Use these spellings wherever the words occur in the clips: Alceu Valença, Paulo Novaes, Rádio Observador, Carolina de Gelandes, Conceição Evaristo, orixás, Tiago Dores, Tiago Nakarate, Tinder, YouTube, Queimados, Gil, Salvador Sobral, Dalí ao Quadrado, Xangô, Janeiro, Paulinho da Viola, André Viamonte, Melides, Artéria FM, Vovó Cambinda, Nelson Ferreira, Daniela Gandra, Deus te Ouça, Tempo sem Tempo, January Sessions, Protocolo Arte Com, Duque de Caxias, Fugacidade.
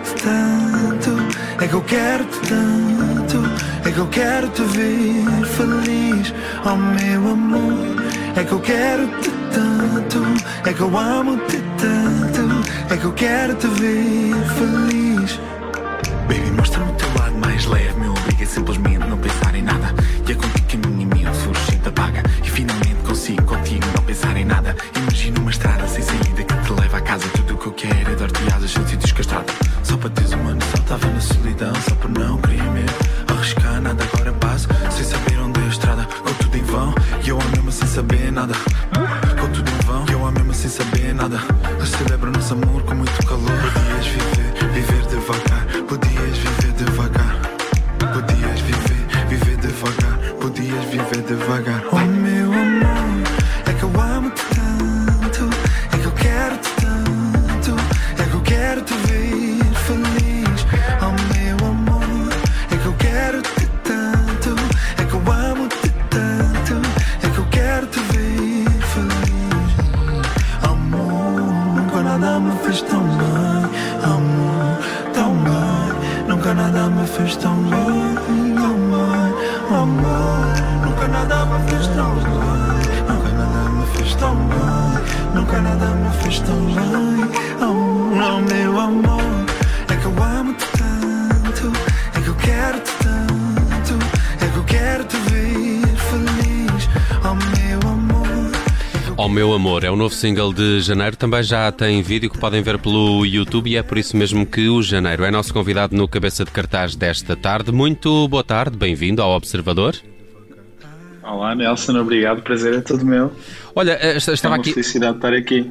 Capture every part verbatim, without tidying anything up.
quero-te tanto, é que eu quero-te tanto, é que eu quero-te ver feliz, oh meu amor. É que eu quero-te tanto, é que eu amo-te tanto, é que eu quero-te ver feliz. Baby, mostra-me o teu lado mais leve, me obriga simplesmente não pensar em nada. E é contigo que a minha mente surge e apaga, e finalmente consigo contigo não pensar em nada. Imagina uma estrada sem saída que te leva a casa, tudo o que eu quero é dar-te asas sem te desgastar. Só para teres uma noção, estava na solidão, só por não querer mesmo arriscar nada. Agora passo sem saber onde é a estrada, com tudo em vão, e eu amo mesmo sem saber nada. Com tudo em vão, e eu amo mesmo sem saber nada. Eu celebro nosso amor com muito calor. Podias viver, viver devagar, podias viver devagar, podias viver, viver devagar, podias viver devagar. Oh meu amor, é que eu amo-te tanto, é que eu quero-te tanto, é que eu quero-te ver feliz. Oh meu amor, é que eu quero-te tanto, é que eu amo-te tanto, é que eu quero-te ver feliz. Amor, nunca nada me fez tão bem, amor, tão bem, nunca nada me fez tão bem, amor, amor, nunca nada me fez tão bem, nunca nada me fez tão bem, nunca nada me fez tão bem, amor, meu amor, é que eu amo-te tanto, é que eu quero-te tanto, é que eu quero-te ver feliz, oh meu amor. Ó meu amor, é o novo single de Janeiro, também já tem vídeo que podem ver pelo YouTube e é por isso mesmo que o Janeiro é nosso convidado no Cabeça de Cartaz desta tarde. Muito boa tarde, bem-vindo ao Observador. Olá Nelson, obrigado, prazer é todo meu. Olha, estava aqui... É uma felicidade estar aqui.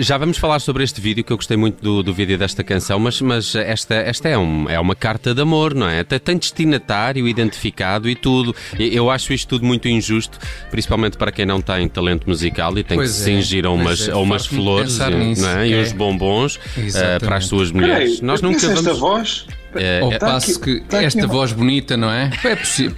Já vamos falar sobre este vídeo, que eu gostei muito do, do vídeo desta canção, mas, mas esta, esta é, um, é uma carta de amor, não é? Tem destinatário, identificado e tudo. Eu acho isto tudo muito injusto, principalmente para quem não tem talento musical e tem pois que se é, cingir a umas, é, a umas flores nisso, não é? É. E uns bombons uh, para as suas mulheres. Peraí, nós nunca vamos... esta voz? É, Ao é, passo que, que esta aqui, voz bonita, não é? É possível.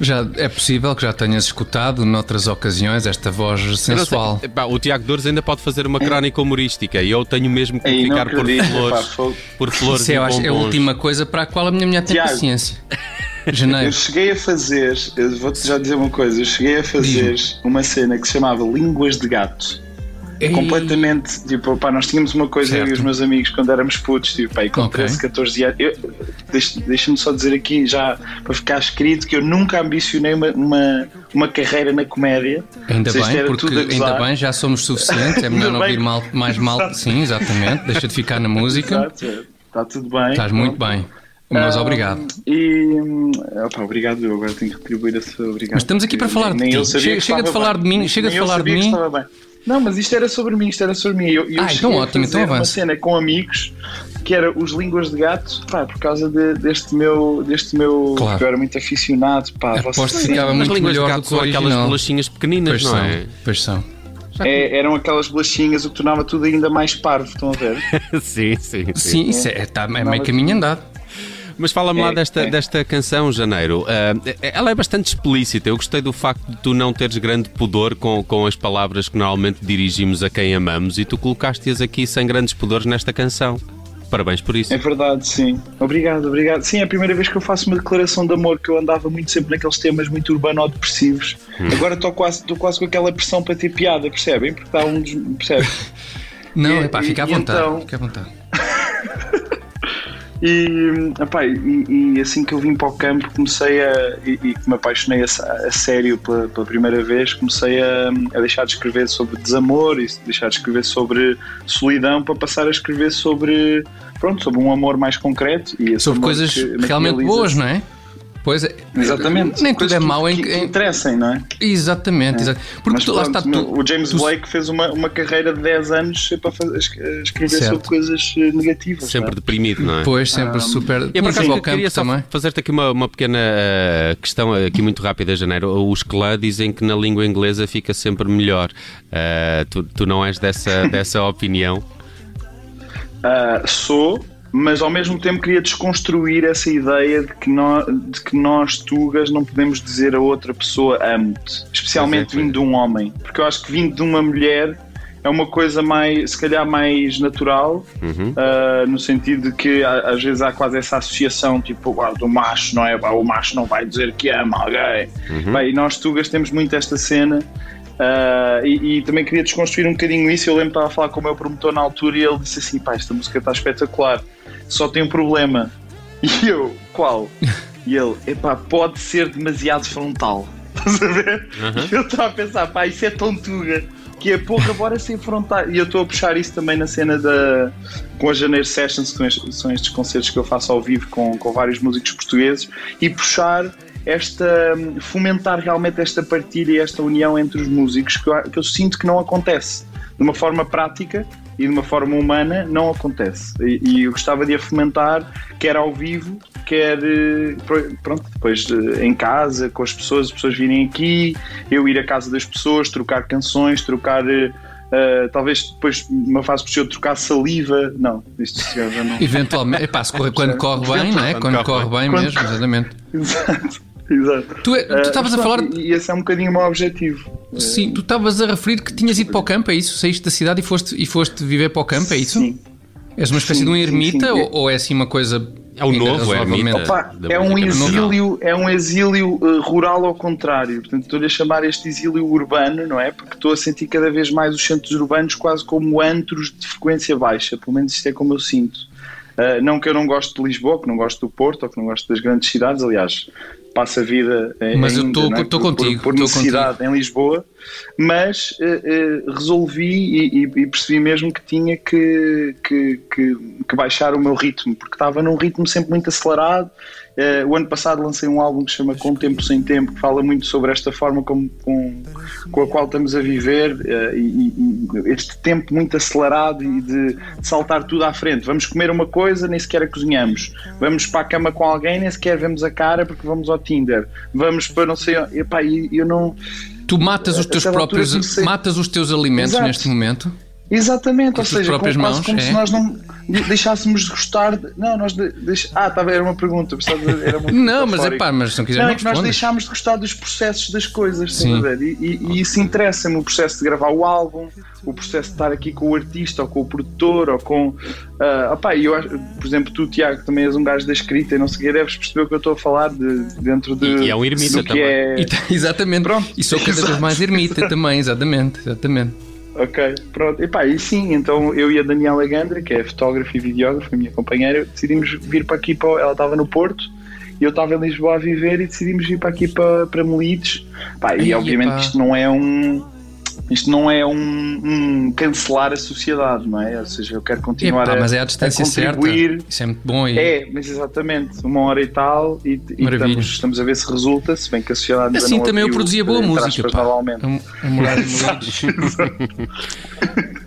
Já, é possível que já tenhas escutado noutras ocasiões esta voz sensual. Pá, o Tiago Dores ainda pode fazer uma crónica humorística e eu tenho mesmo que Ei, ficar por flores, por flores. Isso é, é a última coisa para a qual a minha mulher tem Tiago, paciência. Janeiro. Eu cheguei a fazer, vou-te já dizer uma coisa, eu cheguei a fazer Diz. uma cena que se chamava Línguas de Gato. É completamente, tipo, pá, nós tínhamos uma coisa, certo, eu e os meus amigos, quando éramos putos, tipo, pá, e com okay. treze, catorze anos, deixa-me só dizer aqui, já para ficar escrito, que eu nunca ambicionei uma, uma, uma carreira na comédia. Ainda seja, bem, porque ainda bem, já somos suficientes, é melhor não ouvir mal, mais mal, Exato. sim, exatamente, deixa de ficar na música. Exato. Está tudo bem. Estás então. muito bem. Mas obrigado. Um, e, opa, obrigado, eu agora tenho que retribuir a sua obrigado. Mas estamos aqui para falar de ti. Chega, chega de falar bem. de mim, chega nem de falar de mim. Não, mas isto era sobre mim, isto era sobre mim. Eu, eu ah, então ótimo, então avança. Uma cena com amigos que era os Línguas de Gato, pá, por causa de, deste meu, deste meu, claro. que eu era muito aficionado, pá. Aposto que ficava muito melhor do que o original. Aquelas bolachinhas pequeninas, não é? Pois são. É, eram aquelas bolachinhas, o que tornava tudo ainda mais parvo, estão a ver? sim, sim, sim. Sim, isso é, tá, é meio caminho andado. Mas fala-me é, lá desta, é. desta canção, Janeiro. Uh, ela é bastante explícita. Eu gostei do facto de tu não teres grande pudor com, com as palavras que normalmente dirigimos a quem amamos e tu colocaste-as aqui sem grandes pudores nesta canção. Parabéns por isso. É verdade, sim. Obrigado, obrigado. Sim, é a primeira vez que eu faço uma declaração de amor, que eu andava muito sempre naqueles temas muito urbano-depressivos. Hum. Agora estou quase, quase com aquela pressão para ter piada, percebem? Porque está um dos... Percebe? Não, e, epá, fica à vontade. Então... Fica à vontade. E, epá, e, e assim que eu vim para o campo comecei a, e que me apaixonei a, a sério pela, pela primeira vez, comecei a, a deixar de escrever sobre desamor e deixar de escrever sobre solidão para passar a escrever sobre, pronto, sobre um amor mais concreto e sobre coisas realmente boas, não é? Pois é, exatamente. Nem tudo é mau em que, que interessem, não é? Exatamente, é. exatamente. Porque Mas, tu, pronto, lá está tu, o James tu... Blake fez uma, uma carreira de dez anos para fazer, escrever certo. sobre coisas negativas. Sempre tá? deprimido, não é? Pois, sempre ah, super. E por acaso eu queria só fazer-te aqui uma, uma pequena uh, questão aqui muito rápida, Janeiro. Os clã dizem que na língua inglesa fica sempre melhor. Uh, tu, tu não és dessa, dessa opinião? Uh, sou. Mas ao mesmo tempo queria desconstruir essa ideia de que, nós, de que nós, tugas, não podemos dizer a outra pessoa amo-te, especialmente vindo de um homem, porque eu acho que vindo de uma mulher é uma coisa mais, se calhar, mais natural, uhum. uh, no sentido de que às vezes há quase essa associação, tipo, ah, do macho, não é? Ah, o macho não vai dizer que ama alguém. Uhum. Bem, e nós tugas temos muito esta cena. Uh, e, e também queria desconstruir um bocadinho isso. Eu lembro que estava a falar com o meu promotor na altura e ele disse assim: pá, esta música está espetacular, só tem um problema. E eu, qual? E ele, epá, pode ser demasiado frontal. Estás a ver? Uhum. E eu estava a pensar, pá, isso é tão tuga, que é pouco, bora sem frontal. E eu estou a puxar isso também na cena da, com a January Sessions, que são estes concertos que eu faço ao vivo com, com vários músicos portugueses, e puxar esta, fomentar realmente esta partilha e esta união entre os músicos, que eu, que eu sinto que não acontece de uma forma prática e de uma forma humana, não acontece, e, e eu gostava de a fomentar, quer ao vivo, quer pronto, depois em casa com as pessoas, as pessoas virem aqui, eu ir à casa das pessoas, trocar canções, trocar Uh, talvez depois uma fase possível trocar saliva, não, isto já não... Eventualmente, epá, se corre, quando corre bem, não é? Quando, quando corre, corre bem quando... mesmo, exatamente. Exato, exato. Tu estavas uh, a falar... E esse é um bocadinho o meu objetivo. Sim, tu estavas a referir que tinhas ido para o campo, é isso? Saíste da cidade e foste, e foste viver para o campo, é isso? Sim. És uma espécie sim, de um ermita, sim, sim. Ou, ou é assim uma coisa... É o novo, é, Opa, é um exílio, é um exílio uh, rural ao contrário. Portanto, estou-lhe a chamar este exílio urbano, não é? Porque estou a sentir cada vez mais os centros urbanos quase como antros de frequência baixa. Pelo menos isto é como eu sinto. Uh, não que eu não goste de Lisboa, que não gosto do Porto, ou que não gosto das grandes cidades, aliás, passo a vida em, mas ainda, eu tô, é? tô por, contigo, por, por necessidade contigo. Em Lisboa, mas uh, uh, resolvi e, e percebi mesmo que tinha que, que, que, que baixar o meu ritmo, porque estava num ritmo sempre muito acelerado. Uh, o ano passado lancei um álbum que se chama Com Tempo sem Tempo, que fala muito sobre esta forma com, com, com a qual estamos a viver, uh, e, e este tempo muito acelerado e de, de saltar tudo à frente. Vamos comer uma coisa, nem sequer a cozinhamos. Vamos para a cama com alguém, nem sequer vemos a cara porque vamos ao Tinder. Vamos para não sei... Epá, eu não... Tu matas os teus próprios... Comecei... Matas os teus alimentos. Exato. Neste momento? Exatamente, ou seja, como, mãos, quase como é? Se nós não deixássemos de gostar de... Não, nós de, de... Ah, estava, era uma pergunta, era uma não, mas é pá, mas se não quiser não, não é que nós deixámos de gostar dos processos das coisas, sim. Tá a ver? E, e, okay. E isso interessa-me, o processo de gravar o álbum, o processo de estar aqui com o artista, ou com o produtor, ou com... Uh, opá, eu, por exemplo, tu, Tiago, também és um gajo da escrita e não sei o que, deves perceber o que eu estou a falar de, dentro de... E, e é um ermita também. É... E, exatamente, pronto. E sou cada vez mais ermita também, exatamente, exatamente. Ok, pronto. E pá, e sim, então eu e a Daniela Gandra, que é fotógrafa e videógrafa, minha companheira, decidimos vir para aqui, para... Ela estava no Porto e eu estava em Lisboa a viver, e decidimos vir para aqui, para, para Melides. Pá, e, e obviamente pá. isto não é um... Isto não é um, um cancelar a sociedade, não é? Ou seja, eu quero continuar Epa, a, mas é a, distância a contribuir. Certa. Isso é muito bom. E... É, mas exatamente, uma hora e tal, e, e estamos, estamos a ver se resulta, se bem que a sociedade... Assim não também ouviu, eu produzia boa música, pá. A morar em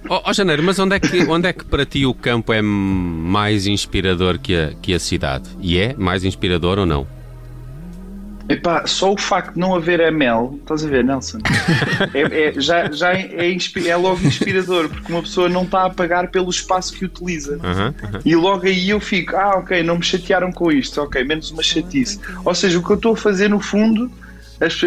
Ó oh, oh, Janeiro, mas onde é, que, onde é que para ti o campo é mais inspirador que a, que a cidade? E é mais inspirador ou não? Epá, só o facto de não haver a mel, estás a ver, Nelson? É, é, já já é, inspi- é logo inspirador, porque uma pessoa não está a pagar pelo espaço que utiliza. Uhum, uhum. E logo aí eu fico, ah, ok, não me chatearam com isto, ok, menos uma chatice. Ou seja, o que eu estou a fazer no fundo,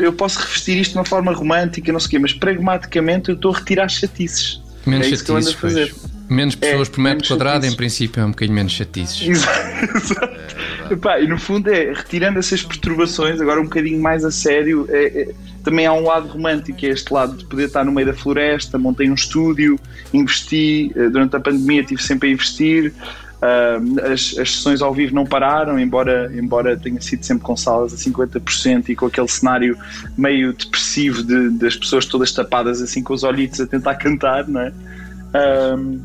eu posso revestir isto de uma forma romântica, não sei o quê, mas pragmaticamente eu estou a retirar chatices. Menos é isso chatices, que eu ando a fazer. Pois. Menos pessoas é, por metro quadrado, chatices. Em princípio é um bocadinho menos chatices. Exato, exato. É, Epá, e no fundo é, retirando essas perturbações, agora um bocadinho mais a sério, é, é, também há um lado romântico, é este lado de poder estar no meio da floresta, montei um estúdio, investi, durante a pandemia estive sempre a investir, uh, as, as sessões ao vivo não pararam, embora, embora tenha sido sempre com salas a cinquenta por cento e com aquele cenário meio depressivo de, das pessoas todas tapadas assim com os olhitos a tentar cantar, não é? Uh,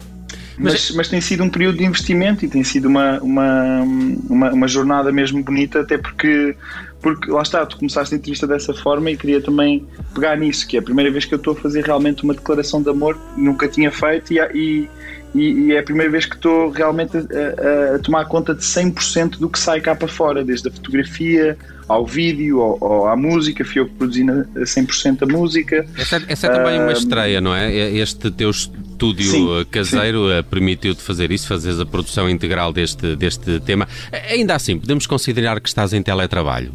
Mas, mas, mas tem sido um período de investimento e tem sido uma, uma, uma, uma jornada mesmo bonita, até porque, porque lá está, tu começaste a entrevista dessa forma e queria também pegar nisso, que é a primeira vez que eu estou a fazer realmente uma declaração de amor, nunca tinha feito, e, e, e é a primeira vez que estou realmente a, a, a tomar conta de cem por cento do que sai cá para fora, desde a fotografia ao vídeo, ao, ao, à música. Fui eu que produzi na, a cem por cento a música. Essa, essa é também uh, uma estreia, não é? Este teu estúdio sim, caseiro sim. permitiu-te fazer isso, fazeres a produção integral deste, deste tema. Ainda assim, podemos considerar que estás em teletrabalho?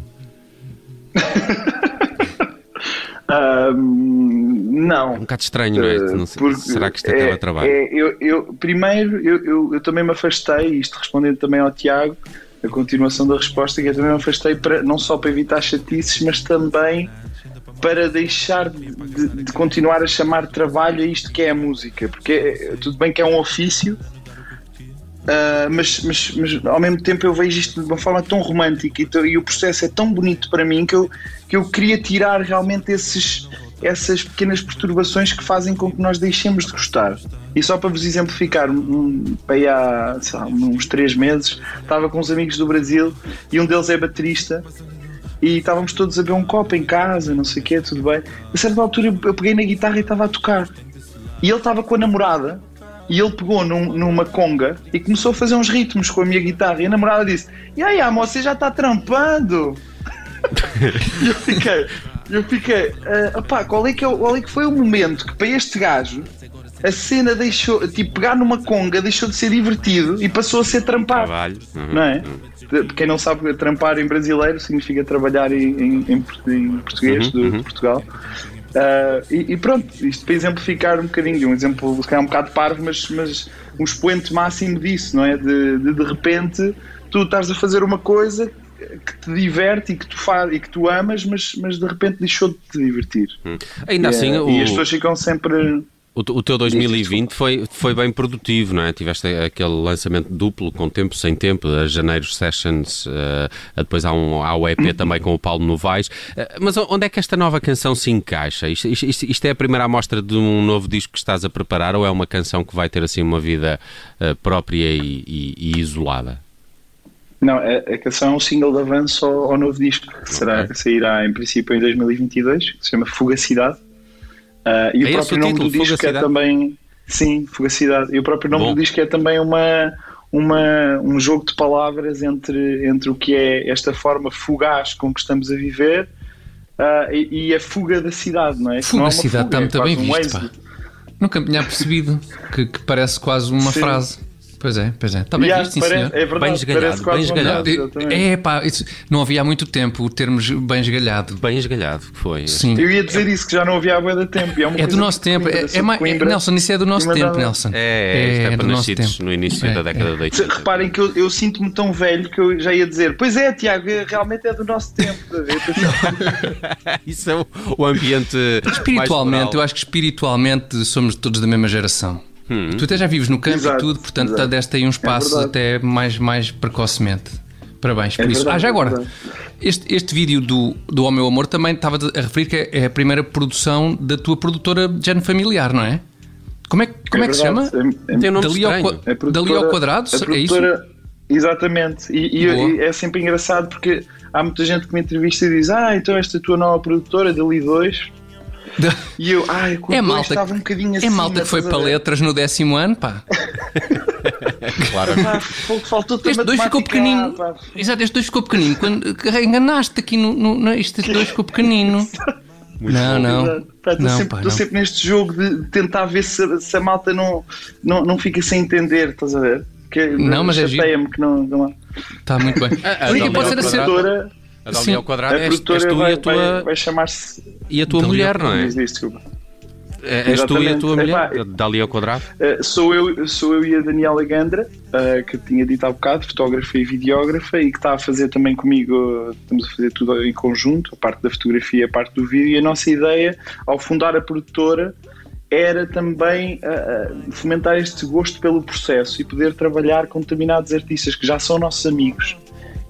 um, Não. É um bocado estranho, não é? Não sei, será que isto é teletrabalho? É, eu, eu, primeiro, eu, eu, eu também me afastei, isto respondendo também ao Tiago, a continuação da resposta, que eu também me afastei para, não só para evitar chatices, mas também para deixar de, de, de continuar a chamar trabalho a isto que é a música. Porque é, tudo bem que é um ofício, uh, mas, mas, mas ao mesmo tempo eu vejo isto de uma forma tão romântica e, t- e o processo é tão bonito para mim que eu, que eu queria tirar realmente esses... essas pequenas perturbações que fazem com que nós deixemos de gostar. E só para vos exemplificar, um, aí há sabe, uns três meses estava com uns amigos do Brasil e um deles é baterista e estávamos todos a beber um copo em casa, não sei o quê, tudo bem. A certa altura eu peguei na guitarra e estava a tocar e ele estava com a namorada e ele pegou num, numa conga e começou a fazer uns ritmos com a minha guitarra e a namorada disse: "E aí, amor, você já está trampando?" E eu fiquei... Eu fiquei, uh, opá, qual é, que eu, qual é que foi o momento que para este gajo a cena deixou, tipo, pegar numa conga deixou de ser divertido e passou a ser trampar. Trabalho. Uhum. Não é? Uhum. Quem não sabe, trampar em brasileiro significa trabalhar em, em, em português, uhum, do, uhum. de Portugal. Uh, e, e pronto, isto para exemplificar um bocadinho, um exemplo que é um bocado parvo, mas, mas um expoente máximo disso, não é? De, de, de repente tu estás a fazer uma coisa que te diverte e que tu, faz, e que tu amas, mas, mas de repente deixou de te divertir. Hum. Ainda é, assim, o, e as pessoas ficam sempre... O, o teu dois mil e vinte foi, foi bem produtivo, não é? Tiveste aquele lançamento duplo com Tempo sem Tempo, a January Sessions, uh, depois há, um, há o E P também com o Paulo Novaes. Uh, mas onde é que esta nova canção se encaixa? Isto, isto, isto é a primeira amostra de um novo disco que estás a preparar ou é uma canção que vai ter assim uma vida uh, própria e, e, e isolada? Não, a, a canção é um single de avanço ao, ao novo disco, que será, okay. sairá em princípio em dois mil e vinte e dois, que se chama Fugacidade. Uh, e é o próprio o nome título, do disco é também... Sim, Fugacidade. E o próprio nome Bom. do disco é também uma, uma, um jogo de palavras entre, entre o que é esta forma fugaz com que estamos a viver uh, e, e a fuga da cidade, não é? Fugacidade está muito bem vista. Nunca me tinha percebido, que, que parece quase uma Sim. frase. Pois é, pois é. Também yeah, viste, parece, senhor. É verdade, bem esgalhado, bem esgalhado. Verdade, é pá, isso, não havia há muito tempo o termos bem esgalhado. Bem esgalhado, que foi. Sim. Eu ia dizer isso, que já não havia há muito tempo. É, uma é do nosso tempo. É, é ma... Nelson, isso é do nosso tempo, Nelson. É, isto é, é, é para nascidos no início é, da década é. de oitenta. Reparem que eu, eu sinto-me tão velho que eu já ia dizer: "Pois é, Tiago, realmente é do nosso tempo." Isso é o, o ambiente. Espiritualmente, eu acho que espiritualmente somos todos da mesma geração. Hum. Tu até já vives no campo exato, e tudo, portanto exato. deste aí uns passos é até mais, mais precocemente. Parabéns por é isso. Verdade, ah, já agora, é este, este vídeo do, do Ó Meu Amor também estava a referir que é a primeira produção da tua produtora de género familiar, não é? Como é, como é, é que verdade. se chama? É, é, Tem um nome Dalí ao, Dalí ao Quadrado, é isso? Exatamente, e, e, e é sempre engraçado porque há muita gente que me entrevista e diz: "Ah, então esta é a tua nova produtora, Dalí dois." E eu, ai, é malta, estava um bocadinho assim. É malta que foi para letras no décimo ano, pá. Claro. Pá, faltou este dois ficou pequenino. Pá. Exato, este dois ficou pequenino. Quando enganaste aqui no, no este dois ficou pequenino. Muito não, não. Estou sempre neste jogo de tentar ver se, se a malta não, não, não fica sem entender, estás a ver? Que, não, mas é giro. Que não, não está muito bem. A, a, a pode ser a produtora. A Dalí ao Quadrado é tu vai, e a tua vai, vai chamar-se e a tua Dalí mulher, não é? É, és tu e a tua mulher, é, Dalí ao Quadrado? Sou eu, sou eu e a Daniela Gandra, uh, que tinha dito há bocado, fotógrafa e videógrafa, e que está a fazer também comigo, estamos a fazer tudo em conjunto, a parte da fotografia, a parte do vídeo, e a nossa ideia, ao fundar a produtora, era também uh, fomentar este gosto pelo processo e poder trabalhar com determinados artistas que já são nossos amigos,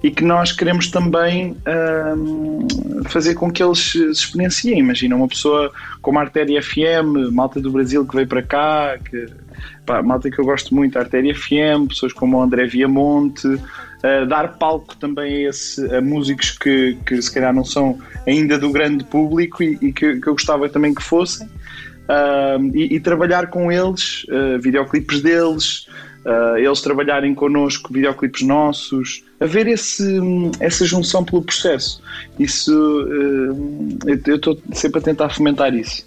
e que nós queremos também hum, fazer com que eles se experienciem. Imagina, uma pessoa como a Artéria F M, malta do Brasil que veio para cá, que, pá, malta que eu gosto muito, a Artéria F M, pessoas como o André Viamonte, uh, dar palco também a, esse, a músicos que, que se calhar não são ainda do grande público e, e que, que eu gostava também que fossem, uh, e, e trabalhar com eles, uh, videoclipes deles, Uh, eles trabalharem connosco, videoclipes nossos, haver esse, essa junção pelo processo. Isso uh, eu estou sempre a tentar fomentar isso.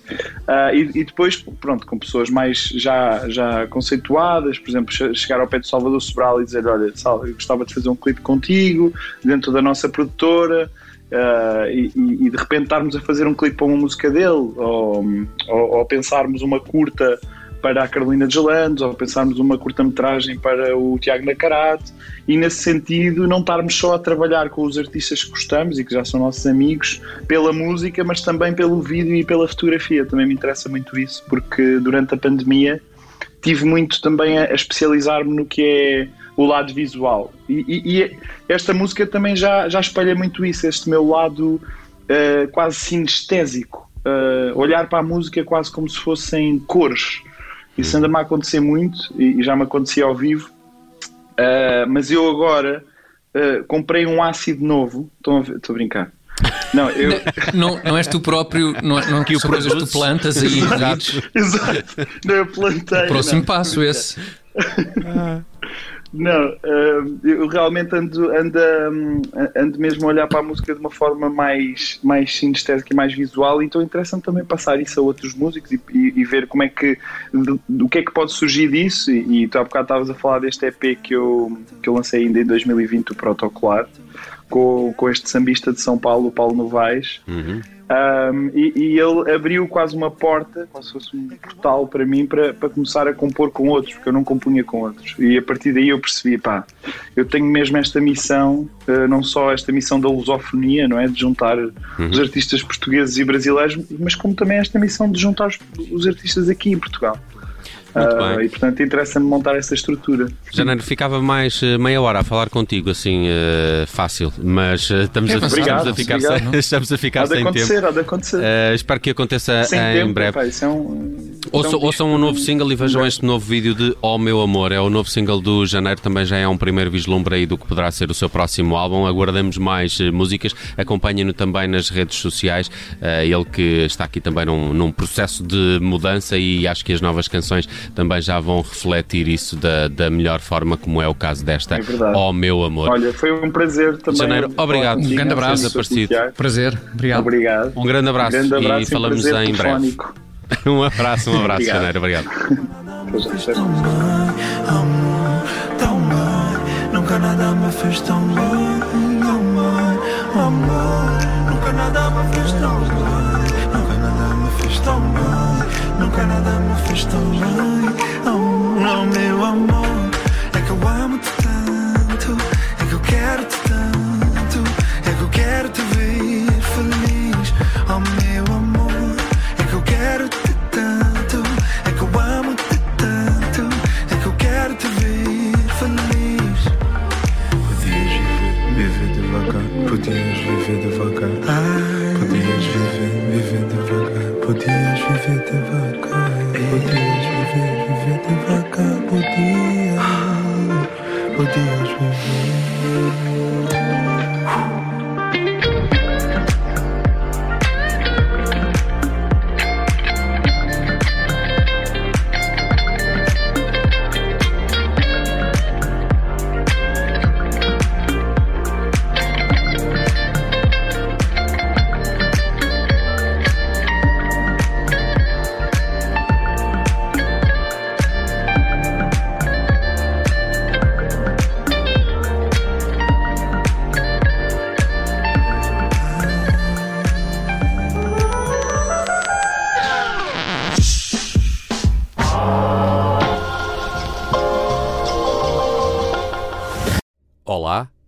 Uh, e, e depois, pronto, com pessoas mais já, já conceituadas, por exemplo, chegar ao pé do Salvador Sobral e dizer: "Olha, Sal, eu gostava de fazer um clipe contigo, dentro da nossa produtora." uh, e, e de repente estarmos a fazer um clipe para uma música dele, ou, ou, ou pensarmos uma curta para a Carolina de Gelandes, ou pensarmos uma curta-metragem para o Tiago Nakarate, e nesse sentido não estarmos só a trabalhar com os artistas que gostamos e que já são nossos amigos pela música, mas também pelo vídeo e pela fotografia. Também me interessa muito isso, porque durante a pandemia tive muito também a, a especializar-me no que é o lado visual, e, e, e esta música também já, já espelha muito isso, este meu lado uh, quase sinestésico, uh, olhar para a música quase como se fossem cores. Isso ainda me acontece muito, e já me acontecia ao vivo, uh, mas eu agora uh, comprei um ácido novo. Estão a ver? Estou a brincar. Não, eu... não, não és tu próprio, não, não que o produto tu plantas aí. Exato, exato. Não, eu plantei. O próximo não, passo não, esse. Não, uh, eu realmente ando, ando, ando mesmo a olhar para a música de uma forma mais, mais sinestésica e mais visual, então interessa-me também passar isso a outros músicos e, e, e ver como é que, o que é que pode surgir disso. E, e tu há bocado estavas a falar deste E P que eu, que eu lancei ainda em dois mil e vinte, o Protocolo Arte Com, com este sambista de São Paulo, Paulo Novaes. Uhum. um, e, e ele abriu quase uma porta, como se fosse um portal para mim, para, para começar a compor com outros, porque eu não compunha com outros, e a partir daí eu percebi, pá, eu tenho mesmo esta missão, uh, não só esta missão da lusofonia, não é? De juntar uhum. os artistas portugueses e brasileiros, mas como também esta missão de juntar os, os artistas aqui em Portugal. Uh, e portanto interessa-me montar essa estrutura. Janeiro, ficava mais uh, meia hora a falar contigo assim, uh, fácil, mas uh, estamos, é, a, obrigado, estamos a ficar obrigado, sem, estamos a ficar sem tempo. Há de acontecer. Uh, espero que aconteça sem em tempo, breve. Pai, é um, ouçam, um... ouçam um novo single e vejam este novo vídeo de Oh Meu Amor. É o novo single do Janeiro, também já é um primeiro vislumbre aí do que poderá ser o seu próximo álbum. Aguardamos mais uh, músicas, acompanhem-no também nas redes sociais. Uh, ele que está aqui também num, num processo de mudança, e acho que as novas canções também já vão refletir isso da, da melhor forma, como é o caso desta. É verdade. Oh Meu Amor. Olha, foi um prazer também. Janeiro, obrigado. Um grande abraço. Prazer. Obrigado. Obrigado. Um grande abraço. Um grande abraço e, e falamos em breve. Um abraço, um abraço, obrigado. Janeiro. Obrigado. Nunca nada me fez tão bem. Nunca nada me fez tão bem. Nunca nada me fez tão bem. Nunca nada me fez tão bem. Oh, oh, meu amor, é que eu amo-te tanto, é que eu quero-te tanto, é que eu quero-te ver feliz. Oh, meu amor, é que eu quero-te tanto, é que eu amo-te tanto, é que eu quero-te ver feliz. Podias viver, viver devagar, podias viver devagar. Ai. Podias viver, viver devagar, podias viver devagar. Olá,